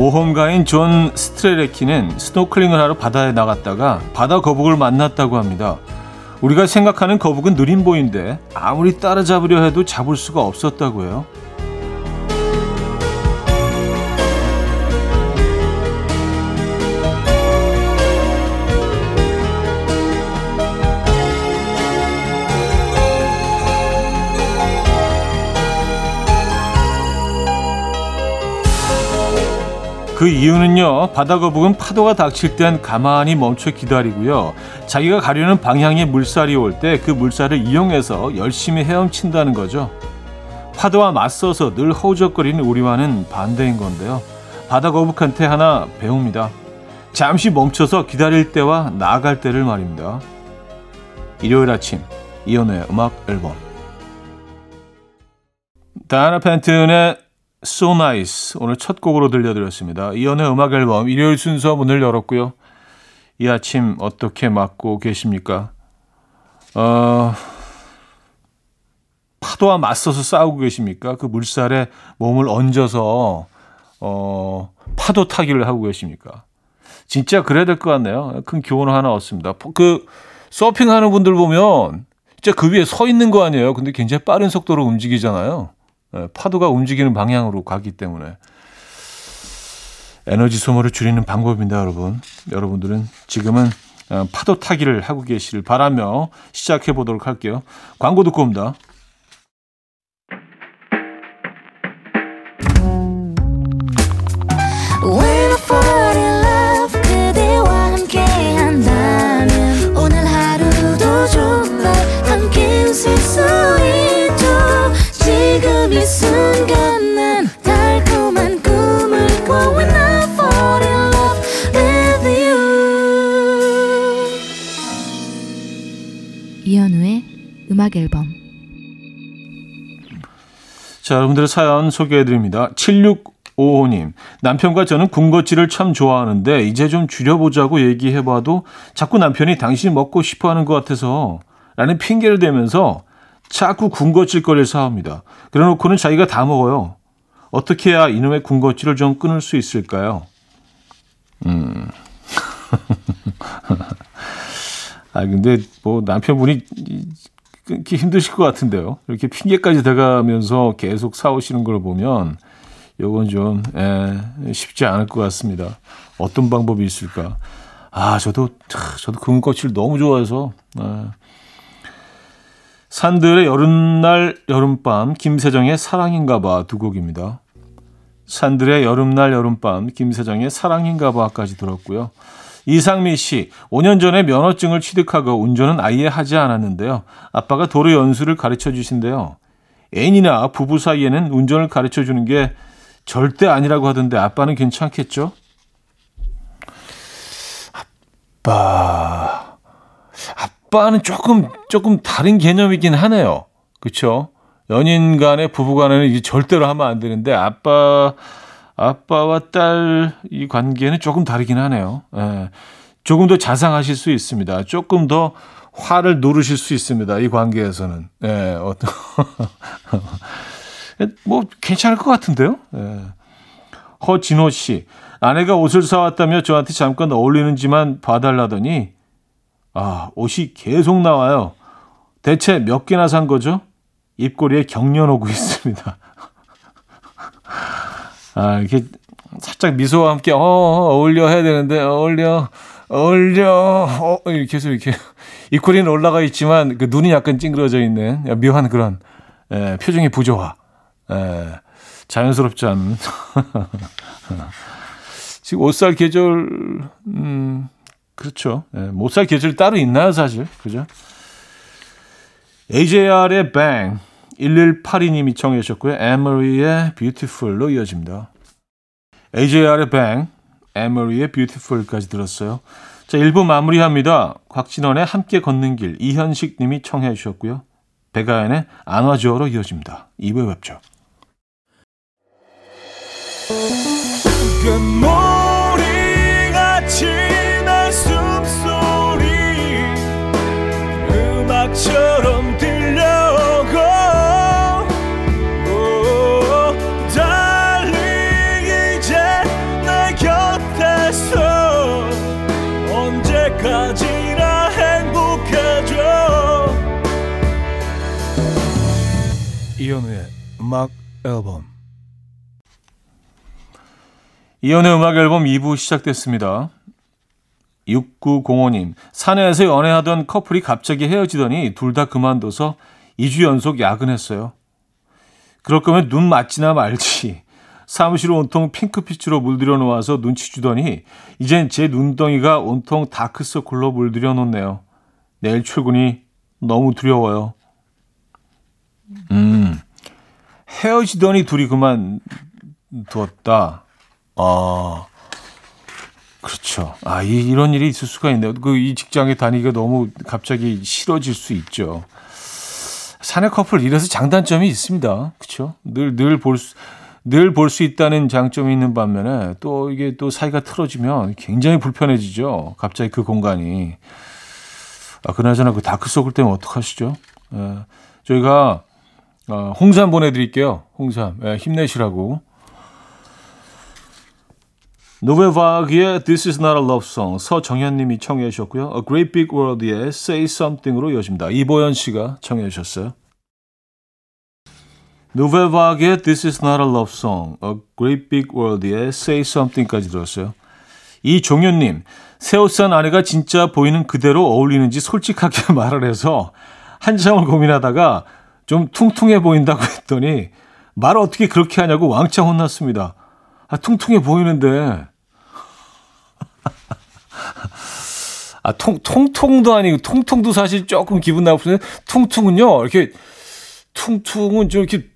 모험가인 존 스트레레키는 스노클링을 하러 바다에 나갔다가 바다 거북을 만났다고 합니다. 우리가 생각하는 거북은 느림보인데 아무리 따라잡으려 해도 잡을 수가 없었다고 해요. 그 이유는요, 바다거북은 파도가 닥칠 땐 가만히 멈춰 기다리고요, 자기가 가려는 방향에 물살이 올 때 그 물살을 이용해서 열심히 헤엄친다는 거죠. 파도와 맞서서 늘 허우적거리는 우리와는 반대인 건데요, 바다거북한테 하나 배웁니다. 잠시 멈춰서 기다릴 때와 나아갈 때를 말입니다. 일요일 아침 이연우의 음악 앨범, 다이아나 펜튼의 So Nice 오늘 첫 곡으로 들려드렸습니다. 이연의 음악 앨범 일요일 순서 문을 열었고요. 이 아침 어떻게 맞고 계십니까? 파도와 맞서서 싸우고 계십니까? 그 물살에 몸을 얹어서 파도 타기를 하고 계십니까? 진짜 그래야 될 것 같네요. 큰 교훈을 하나 얻습니다. 그 서핑하는 분들 보면 진짜 그 위에 서 있는 거 아니에요? 근데 굉장히 빠른 속도로 움직이잖아요. 파도가 움직이는 방향으로 가기 때문에 에너지 소모를 줄이는 방법입니다. 여러분들은 지금은 파도 타기를 하고 계시길 바라며 시작해 보도록 할게요. 광고 듣고 옵니다. 이 순간 난 달콤한 꿈을 꿔 When I fall in love with you. 이현우의 음악 앨범. 자, 여러분들의 사연 소개해드립니다. 7655님, 남편과 저는 군것질을 참 좋아하는데 이제 좀 줄여보자고 얘기해봐도 자꾸 남편이 당신이 먹고 싶어하는 것 같아서 라는 핑계를 대면서 자꾸 군것질 거리를 사옵니다. 그래놓고는 자기가 다 먹어요. 어떻게 해야 이놈의 군것질을 좀 끊을 수 있을까요? 아, 근데 뭐 남편분이 끊기 힘드실 것 같은데요. 이렇게 핑계까지 대가면서 계속 사오시는 걸 보면 이건 좀 쉽지 않을 것 같습니다. 어떤 방법이 있을까? 아, 저도 군것질 너무 좋아해서. 산들의 여름날 여름밤, 김세정의 사랑인가봐 두 곡입니다. 산들의 여름날 여름밤, 김세정의 사랑인가봐까지 들었고요. 이상미 씨, 5년 전에 면허증을 취득하고 운전은 아예 하지 않았는데요. 아빠가 도로 연수를 가르쳐 주신대요. 애인이나 부부 사이에는 운전을 가르쳐 주는 게 절대 아니라고 하던데 아빠는 괜찮겠죠? 아빠는 조금 다른 개념이긴 하네요. 그렇죠? 연인 간에, 부부 간에는 이제 절대로 하면 안 되는데 아빠와 딸 이 관계는 조금 다르긴 하네요. 예, 조금 더 자상하실 수 있습니다. 조금 더 화를 누르실 수 있습니다. 이 관계에서는. 예, 뭐 괜찮을 것 같은데요? 예. 허진호 씨, 아내가 옷을 사왔다며 저한테 잠깐 어울리는지만 봐달라더니 아, 옷이 계속 나와요. 대체 몇 개나 산 거죠? 입꼬리에 경련 오고 있습니다. 아, 이렇게 살짝 미소와 함께 어울려 해야 되는데 어울려 계속 이렇게 입꼬리는 올라가 있지만 그 눈이 약간 찡그러져 있는 묘한 그런 표정의 부조화, 자연스럽지 않은 지금 옷살 계절. 그렇죠. 예, 못 살 계절 따로 있나요, 사실? 그죠? AJR의 Bang, 1182님이 청해 주셨고요. 에머리의 Beautiful로 이어집니다. AJR의 Bang, 에머리의 Beautiful까지 들었어요. 자, 1부 마무리합니다. 곽진원의 함께 걷는 길, 이현식 님이 청해 주셨고요. 백아연의 안와줘로 이어집니다. 2부에 뵙죠. 처럼 들려오고 달리기 이제 너 이현우의 음악 앨범. 이현우의 음악 앨범 2부 시작됐습니다. 6905님, 사내에서 연애하던 커플이 갑자기 헤어지더니 둘 다 그만둬서 2주 연속 야근했어요. 그럴 거면 눈 맞지나 말지. 사무실 온통 핑크빛으로 물들여 놓아서 눈치 주더니 이젠 제 눈덩이가 온통 다크서클로 물들여 놓네요. 내일 출근이 너무 두려워요. 헤어지더니 둘이 그만두었다. 아, 그렇죠. 아, 이런 일이 있을 수가 있네요. 이 직장에 다니기가 너무 갑자기 싫어질 수 있죠. 사내 커플 이래서 장단점이 있습니다. 그렇죠? 늘 볼 수 있다는 장점이 있는 반면에 또 이게 또 사이가 틀어지면 굉장히 불편해지죠. 갑자기 그 공간이. 아, 그나저나 그 다크서클 때문에 어떡하시죠? 예, 저희가 홍삼 보내드릴게요. 홍삼. 예, 힘내시라고. 노베바그의 This is not a love song, 서정현님이 청해 주셨고요. A Great Big World의 Say Something으로 이어집니다. 이보연 씨가 청해 주셨어요. 노베바그의 This is not a love song, A Great Big World의 Say Something까지 들었어요. 이종윤님, 새옷산 아내가 진짜 보이는 그대로 어울리는지 솔직하게 말을 해서 한참을 고민하다가 좀 퉁퉁해 보인다고 했더니 말을 어떻게 그렇게 하냐고 왕창 혼났습니다. 아, 퉁퉁해 보이는데. 아, 통통도 아니고, 통통도 사실 조금 기분 나쁘는데, 퉁퉁은요, 이렇게, 퉁퉁은 좀 이렇게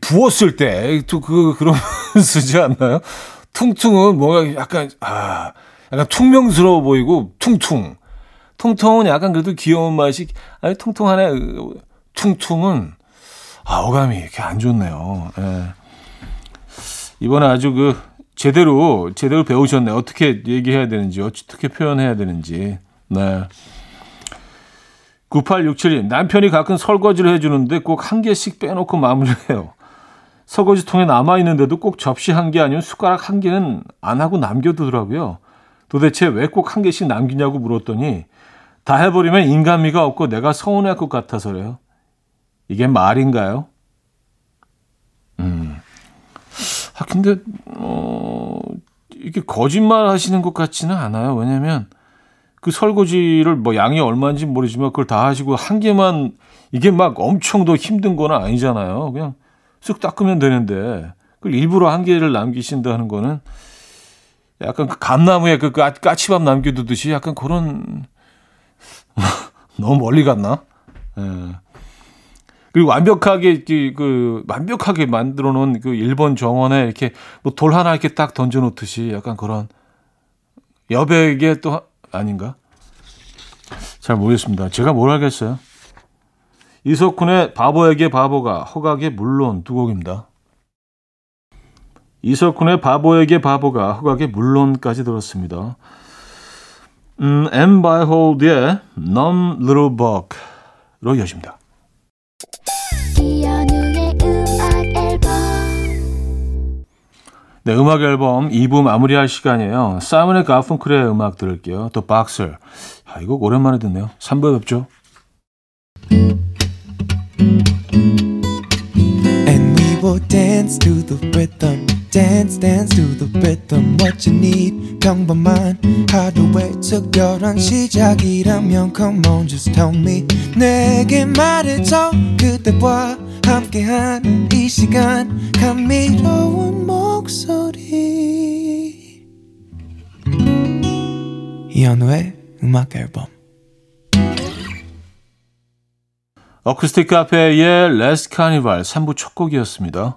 부었을 때, 또 그러면 쓰지 않나요? 퉁퉁은 뭔가 약간 퉁명스러워 보이고, 퉁퉁. 통통은 약간 그래도 귀여운 맛이, 아니, 통통하네. 퉁퉁은, 아, 어감이 이렇게 안 좋네요. 예. 이번에 아주 제대로 배우셨네. 어떻게 얘기해야 되는지, 어떻게 표현해야 되는지. 네. 9867님, 남편이 가끔 설거지를 해주는데 꼭 한 개씩 빼놓고 마무리를 해요. 설거지통에 남아있는데도 꼭 접시 한 개 아니면 숟가락 한 개는 안 하고 남겨두더라고요. 도대체 왜 꼭 한 개씩 남기냐고 물었더니 다 해버리면 인간미가 없고 내가 서운할 것 같아서래요. 이게 말인가요? 아, 근데, 이게 거짓말 하시는 것 같지는 않아요. 왜냐면, 그 설거지를 뭐 양이 얼마인지 모르지만 그걸 다 하시고 한 개만, 이게 막 엄청 더 힘든 건 아니잖아요. 그냥 쓱 닦으면 되는데, 그걸 일부러 한 개를 남기신다는 거는 약간 그 감나무에 그 까치밥 남겨두듯이 약간 그런, 너무 멀리 갔나? 예. 그리고 완벽하게 만들어 놓은 그 일본 정원에 이렇게 뭐 돌 하나 이렇게 딱 던져 놓듯이 약간 그런 여백의 또 아닌가? 잘 모르겠습니다. 제가 뭘 알겠어요? 이석훈의 바보에게 바보가, 허각의 물론 두 곡입니다. 이석훈의 바보에게 바보가, 허각의 물론까지 들었습니다. 엠바이 홀드의 Numb Little Bug로 이어집니다. 네, 음악 앨범 2부 마무리할 시간이에요. 사이먼 앤 가펑클의 음악 들을게요. 더 박서. 아, 이거 오랜만에 듣네요. 3부에 뵙죠. And we will dance to the rhythm. Dance, dance to the rhythm. What you need, 평범한 하루의 특별한 시작이라면 come on, just tell me. 내게 말해줘 그대와 함께한 이 시간 감미로운 목소리 이현우의 음악 앨범. 어쿠스틱 카페의 Last Carnival 3부 첫 곡이었습니다.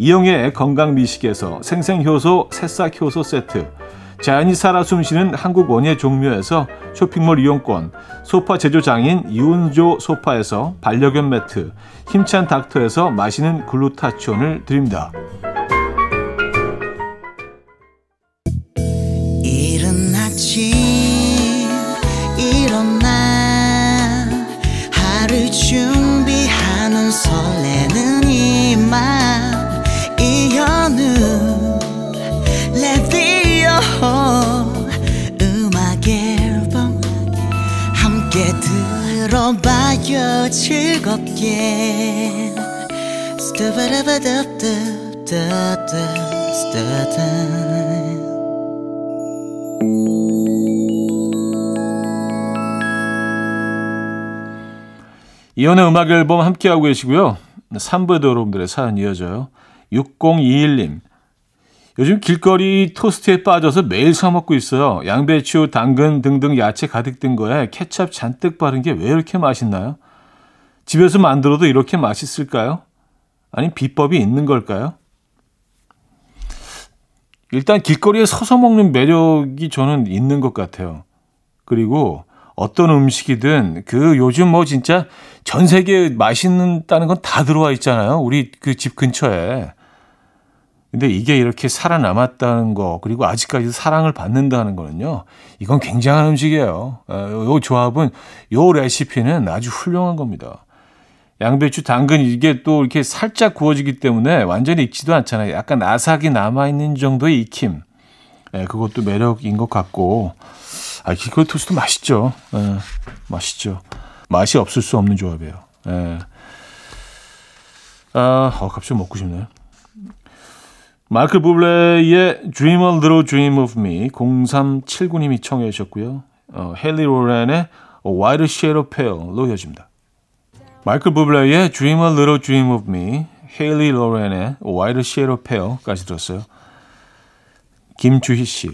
이영애의 건강미식에서 생생효소 새싹효소 세트, 자연이 살아 숨쉬는 한국 원예 종묘에서 쇼핑몰 이용권, 소파 제조장인 이운조 소파에서 반려견 매트, 힘찬 닥터에서 마시는 글루타치온을 드립니다. 이른 아침 일어나 하루 준비하는 설레는 이 맘 이현우 음악 앨범 함께 들어봐요 즐겁게 이현의 음악 앨범 함께하고 계시고요. 3부에도 여러분들의 사연 이어져요. 6021님, 요즘 길거리 토스트에 빠져서 매일 사 먹고 있어요. 양배추, 당근 등등 야채 가득 든 거에 케첩 잔뜩 바른 게 왜 이렇게 맛있나요? 집에서 만들어도 이렇게 맛있을까요? 아니, 비법이 있는 걸까요? 일단 길거리에 서서 먹는 매력이 저는 있는 것 같아요. 그리고 어떤 음식이든 그 요즘 뭐 진짜 전 세계에 맛있는다는 건 다 들어와 있잖아요. 우리 그 집 근처에. 근데 이게 이렇게 살아남았다는 거, 그리고 아직까지도 사랑을 받는다는 거는요, 이건 굉장한 음식이에요. 요 조합은, 요 레시피는 아주 훌륭한 겁니다. 양배추, 당근 이게 또 이렇게 살짝 구워지기 때문에 완전히 익지도 않잖아요. 약간 아삭이 남아있는 정도의 익힘. 그것도 매력인 것 같고, 길거리 토스트 맛있죠. 맛있죠. 맛이 없을 수 없는 조합이에요. 갑자기 먹고 싶네요. 마이클 부블레의 Dream a Little Dream of Me 0379님이 청해 주셨고요. 헨리 로렌의 White Shade of Pale로 이어집니다. 마이클 부블레의 Dream a Little Dream of Me, 헨리 로렌의 White Shade of Pale까지 들었어요. 김주희 씨,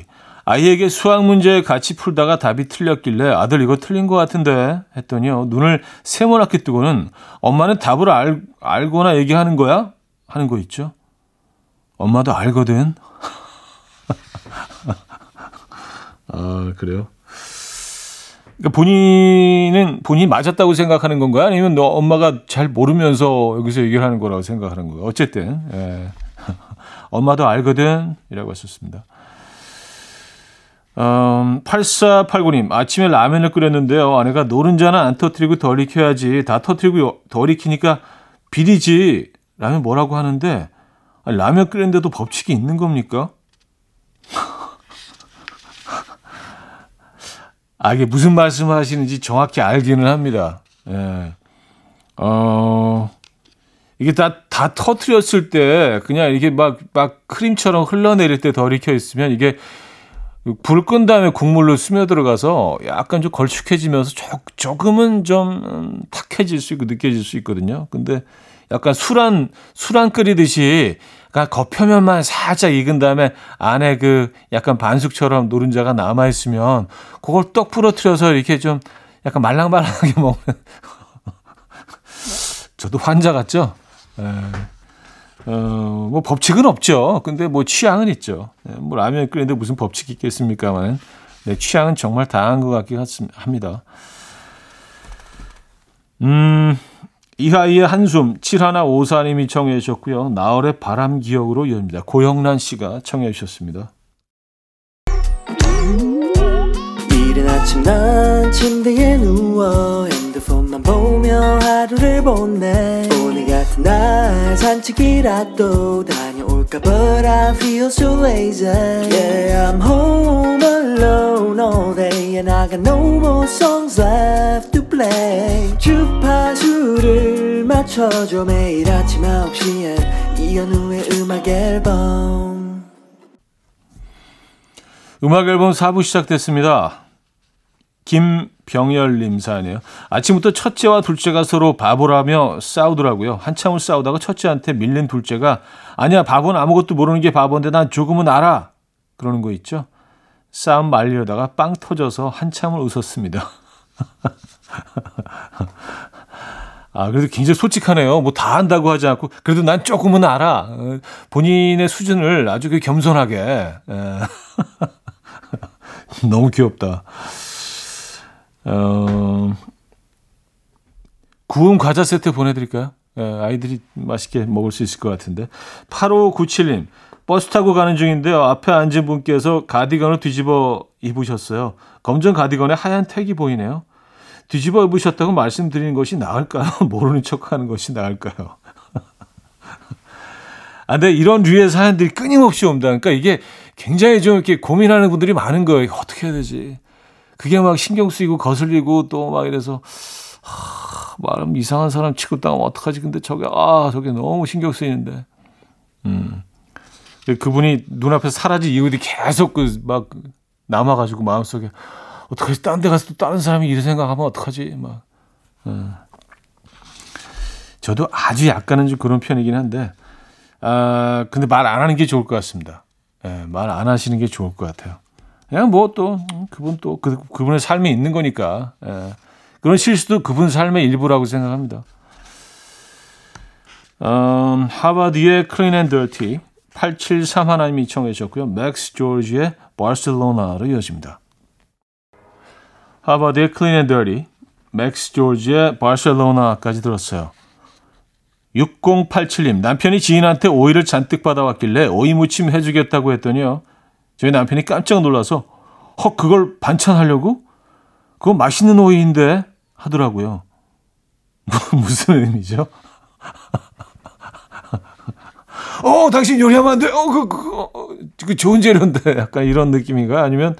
아이에게 수학 문제 같이 풀다가 답이 틀렸길래 아들 이거 틀린 것 같은데 했더니요, 눈을 세모나게 뜨고는 엄마는 답을 알거나 얘기하는 거야? 하는 거 있죠. 엄마도 알거든. 아, 그래요? 그러니까 본인이 맞았다고 생각하는 건가요? 아니면 너 엄마가 잘 모르면서 여기서 얘기를 하는 거라고 생각하는 거예요? 어쨌든, 예. 엄마도 알거든. 이라고 하셨습니다. 8489님, 아침에 라면을 끓였는데요. 아내가 노른자는 안 터뜨리고 덜 익혀야지. 다 터뜨리고 덜 익히니까 비리지. 라면 뭐라고 하는데, 라면 끓이는데도 법칙이 있는 겁니까? 이게 무슨 말씀하시는지 정확히 알기는 합니다. 예. 이게 다 터트렸을 때, 그냥 이게 막 크림처럼 흘러내릴 때 덜 익혀 있으면 이게 불 끈 다음에 국물로 스며들어가서 약간 좀 걸쭉해지면서 조금은 좀 탁해질 수 있고 느껴질 수 있거든요. 근데 약간 술안 끓이듯이 겉표면만 살짝 익은 다음에 안에 그 약간 반숙처럼 노른자가 남아있으면 그걸 떡 부러뜨려서 이렇게 좀 약간 말랑말랑하게 먹는. 저도 환자 같죠? 뭐 법칙은 없죠. 근데 뭐 취향은 있죠. 뭐 라면 끓이는데 무슨 법칙이 있겠습니까만. 네, 취향은 정말 다양한 것 같긴 합니다. 이하이의 한숨 7154님이 청해 주셨고요. 나얼의 바람 기억으로 이어집니다. 고영란 씨가 청해 주셨습니다. 이른 아침 난 침대에 누워 핸드폰만 보며 하루를 보내. 오늘 같은 날 산책이라도 다녀올까. But I feel so lazy. Yeah, I'm home alone all day and I got no more songs left to play. 주파수를 맞춰줘. 매일 아침 9시에 이현우의 음악 앨범. 음악 앨범 4부 시작됐습니다. 김 병열님사네요. 아침부터 첫째와 둘째가 서로 바보라며 싸우더라고요. 한참을 싸우다가 첫째한테 밀린 둘째가 아니야, 바보는 아무것도 모르는 게 바보인데 난 조금은 알아. 그러는 거 있죠. 싸움 말리려다가 빵 터져서 한참을 웃었습니다. 아, 그래도 굉장히 솔직하네요. 뭐 다 안다고 하지 않고 그래도 난 조금은 알아. 본인의 수준을 아주 겸손하게. 너무 귀엽다. 구운 과자 세트 보내드릴까요? 아이들이 맛있게 먹을 수 있을 것 같은데. 8597님, 버스 타고 가는 중인데요. 앞에 앉은 분께서 가디건을 뒤집어 입으셨어요. 검정 가디건에 하얀 택이 보이네요. 뒤집어 입으셨다고 말씀드리는 것이 나을까요? 모르는 척하는 것이 나을까요? 아, 근데 이런 류의 사연들이 끊임없이 옵니다. 그러니까 이게 굉장히 좀 이렇게 고민하는 분들이 많은 거예요. 어떻게 해야 되지? 그게 막 신경 쓰이고 거슬리고 또 막 이래서 말하면 이상한 사람 취급당하면 어떡하지? 근데 저게 너무 신경 쓰이는데. 그분이 눈앞에서 사라진 이유들이 계속 막 남아가지고 마음속에 어떡하지? 딴 데 가서 또 다른 사람이 이런 생각하면 어떡하지? 막. 저도 아주 약간은 좀 그런 편이긴 한데, 아, 근데 말 안 하는 게 좋을 것 같습니다. 예, 말 안 하시는 게 좋을 것 같아요. 그냥 뭐 또, 그분의 삶이 있는 거니까. 예, 그런 실수도 그분 삶의 일부라고 생각합니다. 하바드의 Clean and Dirty, 873하나님이 청해 주셨고요. 맥스 조지의 바르셀로나로 이어집니다. 하버드의 Clean and Dirty, 맥스 조지의 바르셀로나까지 들었어요. 6087님, 남편이 지인한테 오이를 잔뜩 받아왔길래 오이무침 해주겠다고 했더니요. 저희 남편이 깜짝 놀라서 헉, 그걸 반찬하려고? 그거 맛있는 오이인데? 하더라고요. 무슨 의미죠? 당신 요리하면 안 돼? 그거 좋은 재료인데? 약간 이런 느낌인가요? 아니면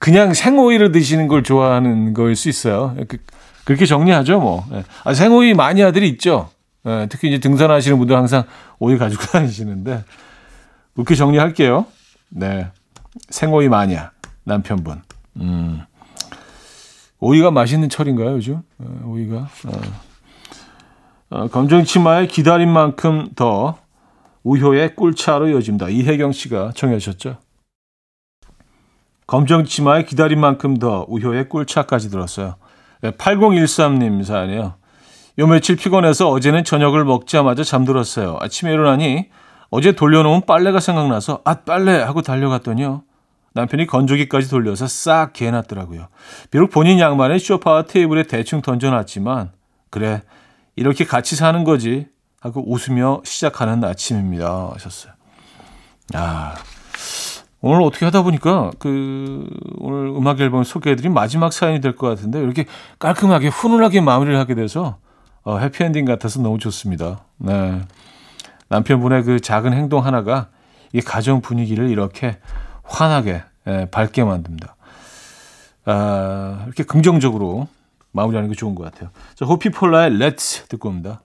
그냥 생오이를 드시는 걸 좋아하는 거일 수 있어요. 그렇게 정리하죠, 뭐. 아, 생오이 마니아들이 있죠. 특히 이제 등산하시는 분들 항상 오이 가지고 다니시는데 그렇게 정리할게요. 네, 생오이 마니아 남편분. 오이가 맛있는 철인가요, 요즘? 오이가. 검정 치마의 기다린 만큼 더, 우효의 꿀차로 이어집니다. 이혜경 씨가 청해 주셨죠. 검정치마에 기다린 만큼 더, 우효의 꿀차까지 들었어요. 네, 8013님 사연이에요. 요 며칠 피곤해서 어제는 저녁을 먹자마자 잠들었어요. 아침에 일어나니 어제 돌려놓은 빨래가 생각나서 빨래 하고 달려갔더니요. 남편이 건조기까지 돌려서 싹 개놨더라고요. 비록 본인 양말은 소파와 테이블에 대충 던져놨지만 그래, 이렇게 같이 사는 거지 하고 웃으며 시작하는 아침입니다 하셨어요. 오늘 어떻게 하다 보니까 오늘 음악 앨범 소개해드린 마지막 사연이 될 것 같은데 이렇게 깔끔하게 훈훈하게 마무리를 하게 돼서 해피엔딩 같아서 너무 좋습니다. 네. 남편분의 그 작은 행동 하나가 이 가정 분위기를 이렇게 환하게 밝게 만듭니다. 이렇게 긍정적으로 마무리하는 게 좋은 것 같아요. 자, 호피폴라의 Let's 듣고 옵니다.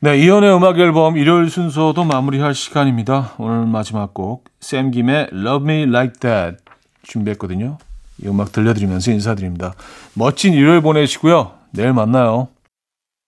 네, 이현의 음악 앨범 일요일 순서도 마무리할 시간입니다. 오늘 마지막 곡, 샘 김의 Love Me Like That 준비했거든요. 이 음악 들려드리면서 인사드립니다. 멋진 일요일 보내시고요. 내일 만나요.